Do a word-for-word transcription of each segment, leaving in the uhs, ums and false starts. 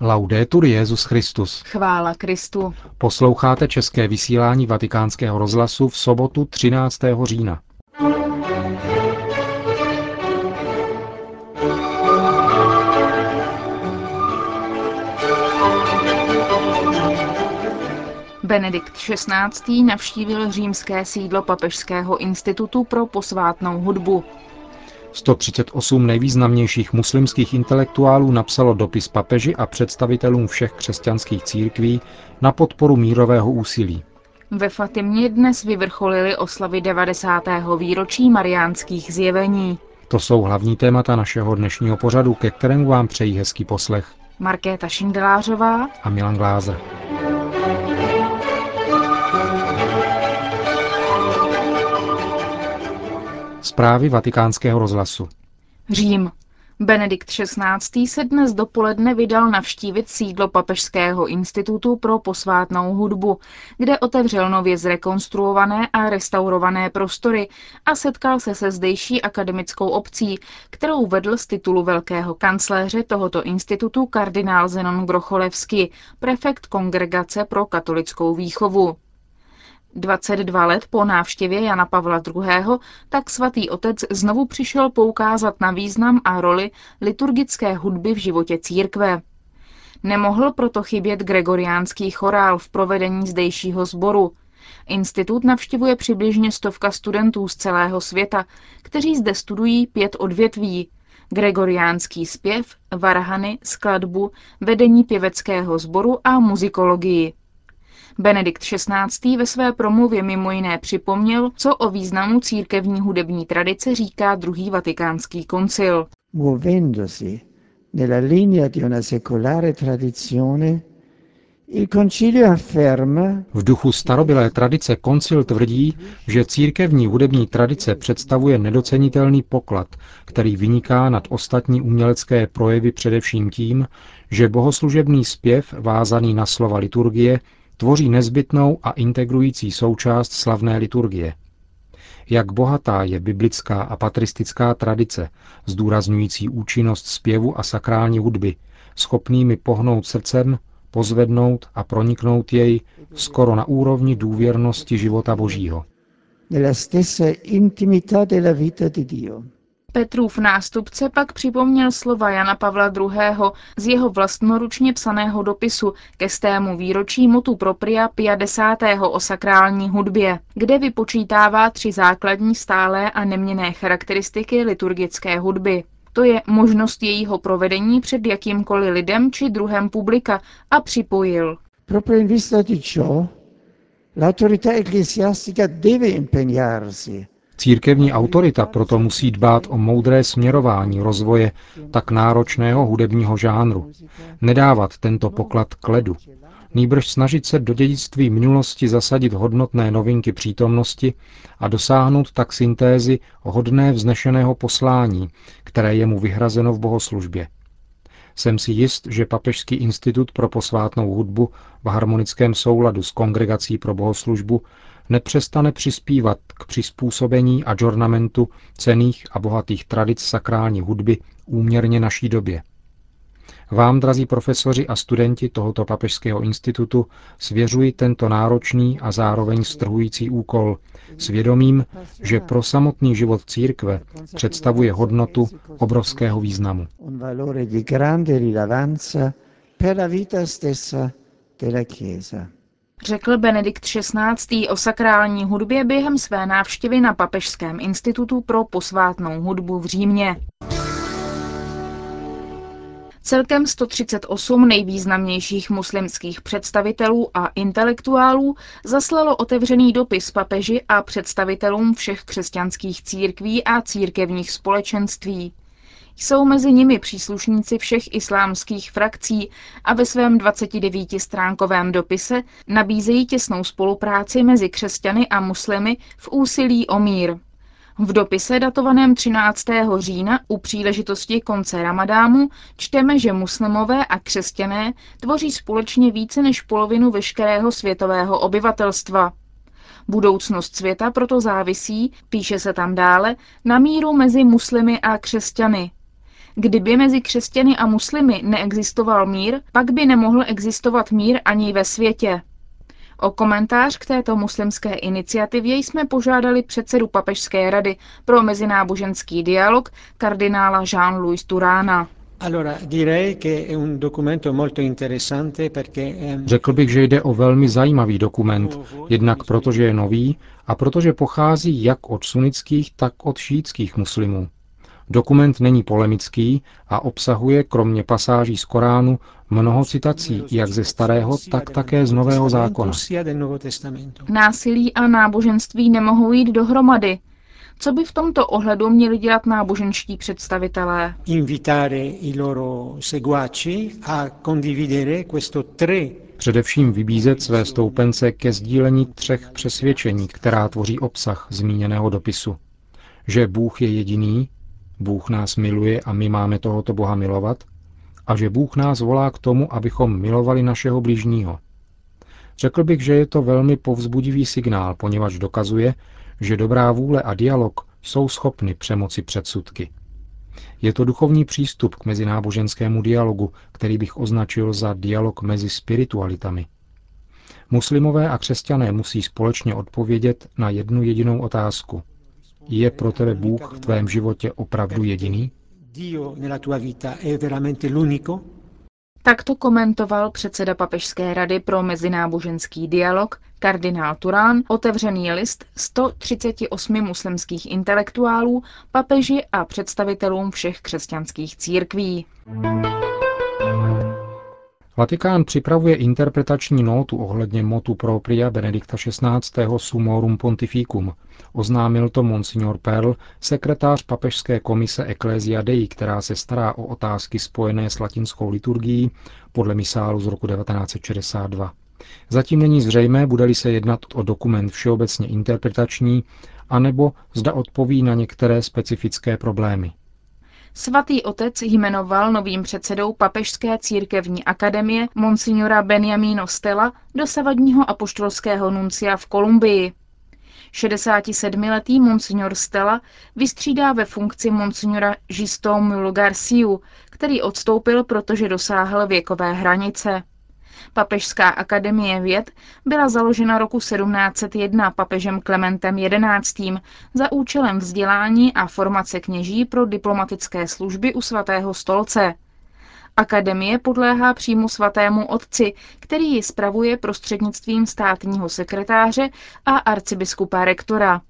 Laudetur Jesus Christus. Chvála Kristu. Posloucháte české vysílání Vatikánského rozhlasu v sobotu třináctého října. Benedikt šestnáctý navštívil římské sídlo Papežského institutu pro posvátnou hudbu. sto třicet osm nejvýznamnějších muslimských intelektuálů napsalo dopis papeži a představitelům všech křesťanských církví na podporu mírového úsilí. Ve Fatimě dnes vyvrcholily oslavy devadesátého výročí mariánských zjevení. To jsou hlavní témata našeho dnešního pořadu, ke kterému vám přejí hezký poslech. Markéta Šindelářová a Milan Glázer. Zprávy Vatikánského rozhlasu. Řím. Benedikt šestnáctý se dnes dopoledne vydal navštívit sídlo Papežského institutu pro posvátnou hudbu, kde otevřel nově zrekonstruované a restaurované prostory a setkal se se zdejší akademickou obcí, kterou vedl z titulu velkého kancléře tohoto institutu kardinál Zenon Grocholevský, prefekt Kongregace pro katolickou výchovu. dvacet dva let po návštěvě Jana Pavla druhého. tak svatý otec znovu přišel poukázat na význam a roli liturgické hudby v životě církve. Nemohl proto chybět gregoriánský chorál v provedení zdejšího sboru. Institut navštěvuje přibližně stovka studentů z celého světa, kteří zde studují pět odvětví: gregoriánský zpěv, varhany, skladbu, vedení pěveckého sboru a muzikologii. Benedikt šestnáctý ve své promluvě mimo jiné připomněl, co o významu církevní hudební tradice říká druhý vatikánský koncil. Muovendosi nella linea di una secolare tradizione, il concilio afferma. V duchu starobylé tradice koncil tvrdí, že církevní hudební tradice představuje nedocenitelný poklad, který vyniká nad ostatní umělecké projevy především tím, že bohoslužebný zpěv vázaný na slova liturgie tvoří nezbytnou a integrující součást slavné liturgie. Jak bohatá je biblická a patristická tradice, zdůrazňující účinnost zpěvu a sakrální hudby, schopnými pohnout srdcem, pozvednout a proniknout jej skoro na úrovni důvěrnosti života Božího. Petrův nástupce pak připomněl slova Jana Pavla druhého. z jeho vlastnoručně psaného dopisu ke stému výročí motu propria Pia desátého. o sakrální hudbě, kde vypočítává tři základní stálé a neměnné charakteristiky liturgické hudby. To je možnost jejího provedení před jakýmkoliv lidem či druhem publika, a připojil. Proprio in vista di ciò, l'autorità ecclesiastica deve impegnarsi. Církevní autorita proto musí dbát o moudré směrování rozvoje tak náročného hudebního žánru, nedávat tento poklad k ledu, nýbrž snažit se do dědictví minulosti zasadit hodnotné novinky přítomnosti a dosáhnout tak syntézy hodné vznešeného poslání, které je mu vyhrazeno v bohoslužbě. Jsem si jist, že Papežský institut pro posvátnou hudbu v harmonickém souladu s Kongregací pro bohoslužbu nepřestane přispívat k přizpůsobení a adžornamentu cenných a bohatých tradic sakrální hudby úměrně naší době. Vám, drazí profesoři a studenti tohoto Papežského institutu, svěřuji tento náročný a zároveň strhující úkol s vědomím, že pro samotný život církve představuje hodnotu obrovského významu. Řekl Benedikt šestnáctý o sakrální hudbě během své návštěvy na Papežském institutu pro posvátnou hudbu v Římě. Celkem sto třicet osm nejvýznamnějších muslimských představitelů a intelektuálů zaslalo otevřený dopis papeži a představitelům všech křesťanských církví a církevních společenství. Jsou mezi nimi příslušníci všech islámských frakcí a ve svém dvacetidevítistránkovém dopise nabízejí těsnou spolupráci mezi křesťany a muslimy v úsilí o mír. V dopise datovaném třináctého října u příležitosti konce ramadánu čteme, že muslimové a křesťané tvoří společně více než polovinu veškerého světového obyvatelstva. Budoucnost světa proto závisí, píše se tam dále, na míru mezi muslimy a křesťany. Kdyby mezi křesťany a muslimy neexistoval mír, pak by nemohl existovat mír ani ve světě. O komentář k této muslimské iniciativě jsme požádali předsedu Papežské rady pro mezináboženský dialog kardinála Jean-Louis Turana. Řekl bych, že jde o velmi zajímavý dokument, jednak protože je nový a protože pochází jak od sunnických, tak od šítských muslimů. Dokument není polemický a obsahuje, kromě pasáží z Koránu, mnoho citací, jak ze Starého, tak také z Nového zákona. Násilí a náboženství nemohou jít dohromady. Co by v tomto ohledu měli dělat náboženští představitelé? Především vybízet své stoupence ke sdílení třech přesvědčení, která tvoří obsah zmíněného dopisu. Že Bůh je jediný, Bůh nás miluje a my máme tohoto Boha milovat, a že Bůh nás volá k tomu, abychom milovali našeho bližního. Řekl bych, že je to velmi povzbudivý signál, poněvadž dokazuje, že dobrá vůle a dialog jsou schopny přemoci předsudky. Je to duchovní přístup k mezináboženskému dialogu, který bych označil za dialog mezi spiritualitami. Muslimové a křesťané musí společně odpovědět na jednu jedinou otázku. Je pro tebe Bůh v tvém životě opravdu jediný? Takto komentoval předseda Papežské rady pro mezináboženský dialog kardinál Turán otevřený list sto třicet osm muslimských intelektuálů, papeži a představitelům všech křesťanských církví. Vatikán připravuje interpretační nótu ohledně motu propria Benedikta šestnáctého. Sumorum Pontificum. Oznámil to monsignor Perl, sekretář papežské komise Ecclesia Dei, která se stará o otázky spojené s latinskou liturgií podle misálu z roku devatenáct set šedesát dva. Zatím není zřejmé, bude-li se jednat o dokument všeobecně interpretační, anebo zda odpoví na některé specifické problémy. Svatý otec jmenoval novým předsedou Papežské církevní akademie monsignora Beniamino Stella, dosavadního apoštolského nuncia v Kolumbii. šedesátisedmiletý monsignor Stella vystřídá ve funkci monsignora Justo Mullor Garciu, který odstoupil, protože dosáhl věkové hranice. Papežská akademie věd byla založena roku sedmnáct set jedna papežem Klementem jedenáctým za účelem vzdělání a formace kněží pro diplomatické služby u Svatého stolce. Akademie podléhá přímo Svatému otci, který ji spravuje prostřednictvím státního sekretáře a arcibiskupa rektora.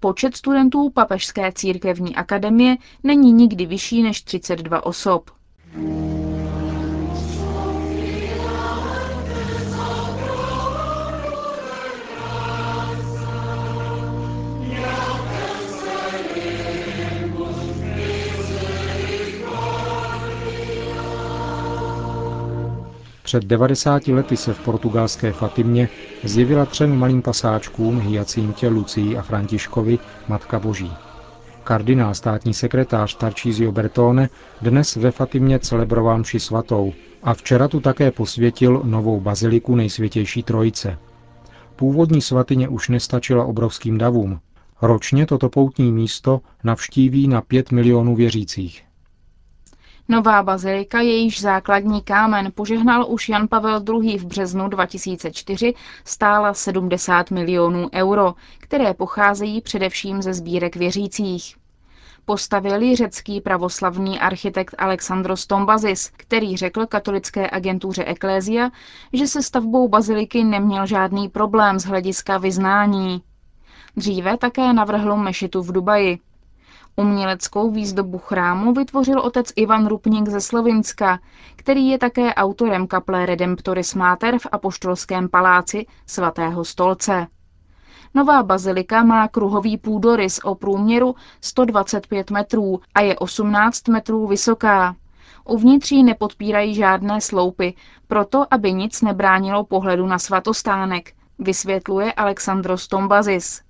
Počet studentů Papežské církevní akademie není nikdy vyšší než třicet dva osob. Před devadesáti lety se v portugalské Fatimě zjevila třem malým pasáčkům Hyacintě, Lucii a Františkovi Matka Boží. Kardinál státní sekretář Tarcísio Bertone dnes ve Fatimě celebroval mši svatou a včera tu také posvětil novou baziliku Nejsvětější Trojice. Původní svatyně už nestačila obrovským davům. Ročně toto poutní místo navštíví na pět milionů věřících. Nová bazilika, jejíž základní kámen požehnal už Jan Pavel druhý. v březnu dva tisíce čtyři, stála sedmdesát milionů euro, které pocházejí především ze sbírek věřících. Postavil ji řecký pravoslavný architekt Alexandros Tombazis, který řekl katolické agentuře Ecclesia, že se stavbou baziliky neměl žádný problém z hlediska vyznání. Dříve také navrhl mešitu v Dubaji. Uměleckou výzdobu chrámu vytvořil otec Ivan Rupnik ze Slovinska, který je také autorem kaple Redemptoris Mater v Apoštolském paláci Svatého stolce. Nová bazilika má kruhový půdorys o průměru sto dvacet pět metrů a je osmnáct metrů vysoká. Uvnitř ji nepodpírají žádné sloupy, proto aby nic nebránilo pohledu na svatostánek, vysvětluje Alexandros Tombazis.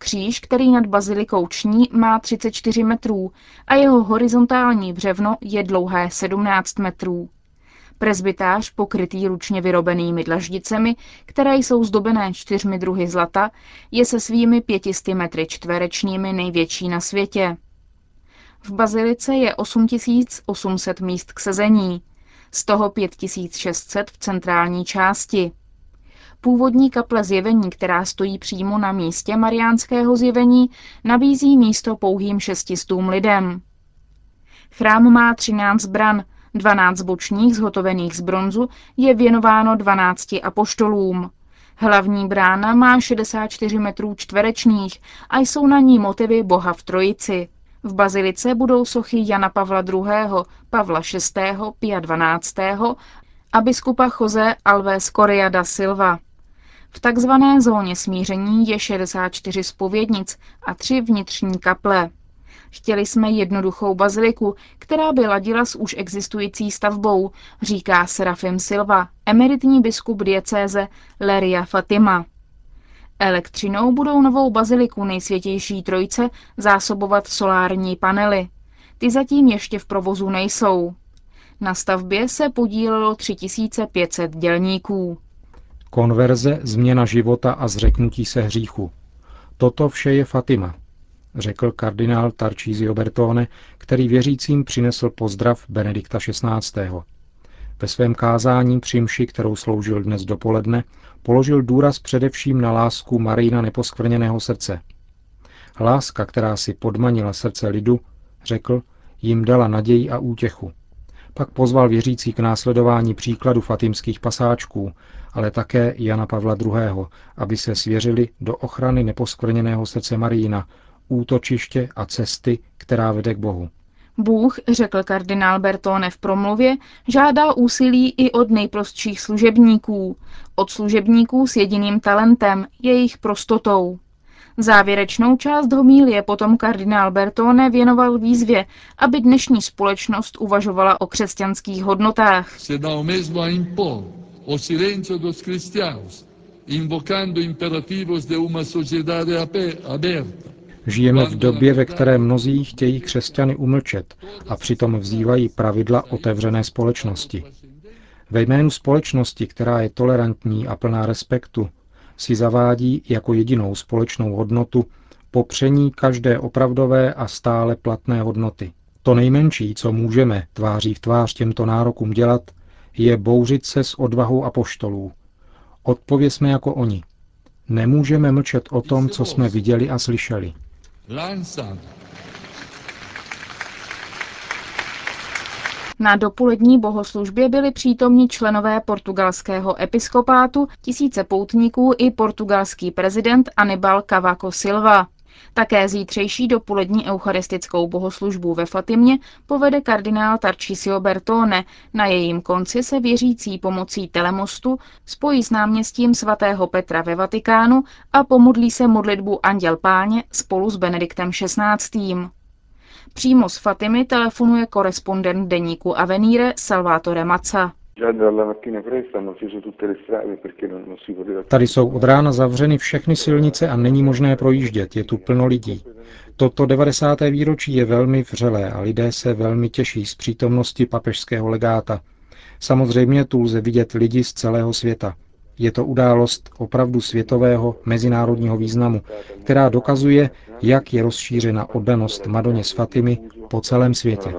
Kříž, který nad bazilikou ční, má třicet čtyři metrů a jeho horizontální břevno je dlouhé sedmnáct metrů. Presbytář, pokrytý ručně vyrobenými dlaždicemi, které jsou zdobené čtyřmi druhy zlata, je se svými pětisty metry čtverečními největší na světě. V bazilice je osm tisíc osm set míst k sezení, z toho pět tisíc šest set v centrální části. Původní kaple zjevení, která stojí přímo na místě mariánského zjevení, nabízí místo pouhým šestistům lidem. Chrám má třináct bran, dvanáct bočních zhotovených z bronzu je věnováno dvanácti apoštolům. Hlavní brána má šedesát čtyři metrů čtverečních a jsou na ní motivy Boha v Trojici. V bazilice budou sochy Jana Pavla druhého., Pavla šestého., Pia dvanáctého. a biskupa José Alves Correia da Silva. V takzvané zóně smíření je šedesát čtyři zpovědnic a tři vnitřní kaple. Chtěli jsme jednoduchou baziliku, která by ladila s už existující stavbou, říká Serafim Silva, emeritní biskup diecéze Leria Fatima. Elektřinou budou novou baziliku Nejsvětější Trojice zásobovat solární panely. Ty zatím ještě v provozu nejsou. Na stavbě se podílelo tři tisíce pět set dělníků. Konverze, změna života a zřeknutí se hříchu. Toto vše je Fatima, řekl kardinál Tarcísio Bertone, který věřícím přinesl pozdrav Benedikta šestnáctého. Ve svém kázání při mši, kterou sloužil dnes dopoledne, položil důraz především na lásku Marijina Neposkvrněného srdce. Láska, která si podmanila srdce lidu, řekl, jim dala naději a útěchu. Pak pozval věřící k následování příkladu fatimských pasáčků, ale také Jana Pavla druhého., aby se svěřili do ochrany Neposkvrněného srdce Marijina, útočiště a cesty, která vede k Bohu. Bůh, řekl kardinál Bertone v promluvě, žádá úsilí i od nejprostších služebníků, od služebníků s jediným talentem, jejich prostotou. Závěrečnou část homilie potom kardinál Bertone věnoval výzvě, aby dnešní společnost uvažovala o křesťanských hodnotách. Žijeme v době, ve které mnozí chtějí křesťany umlčet a přitom vzývají pravidla otevřené společnosti. Ve jménu společnosti, která je tolerantní a plná respektu, si zavádí jako jedinou společnou hodnotu popření každé opravdové a stále platné hodnoty. To nejmenší, co můžeme tváří v tvář těmto nárokům dělat, je bouřit se s odvahou apoštolů. Odpovězme jako oni. Nemůžeme mlčet o tom, co jsme viděli a slyšeli. Na dopolední bohoslužbě byli přítomni členové portugalského episkopátu, tisíce poutníků i portugalský prezident Anibal Cavaco Silva. Také zítřejší dopolední eucharistickou bohoslužbu ve Fatimě povede kardinál Tarcísio Bertone. Na jejím konci se věřící pomocí telemostu spojí s náměstím svatého Petra ve Vatikánu a pomodlí se modlitbu Anděl Páně spolu s Benediktem šestnáctým. Přímo z Fatimy telefonuje korespondent deníku Avvenire Salvatore Mace. Tady jsou od rána zavřeny všechny silnice a není možné projíždět, je tu plno lidí. Toto devadesáté výročí je velmi vřelé a lidé se velmi těší z přítomnosti papežského legáta. Samozřejmě tu lze vidět lidi z celého světa. Je to událost opravdu světového mezinárodního významu, která dokazuje, jak je rozšířena oddanost Madoně z Fatimy po celém světě.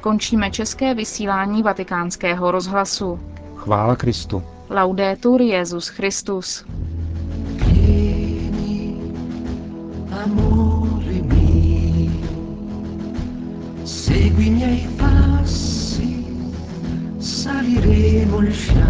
Končíme české vysílání Vatikánského rozhlasu. Chvála Kristu. Laudetur Jesus Christus. Segui i miei passi, saliremo il fianco.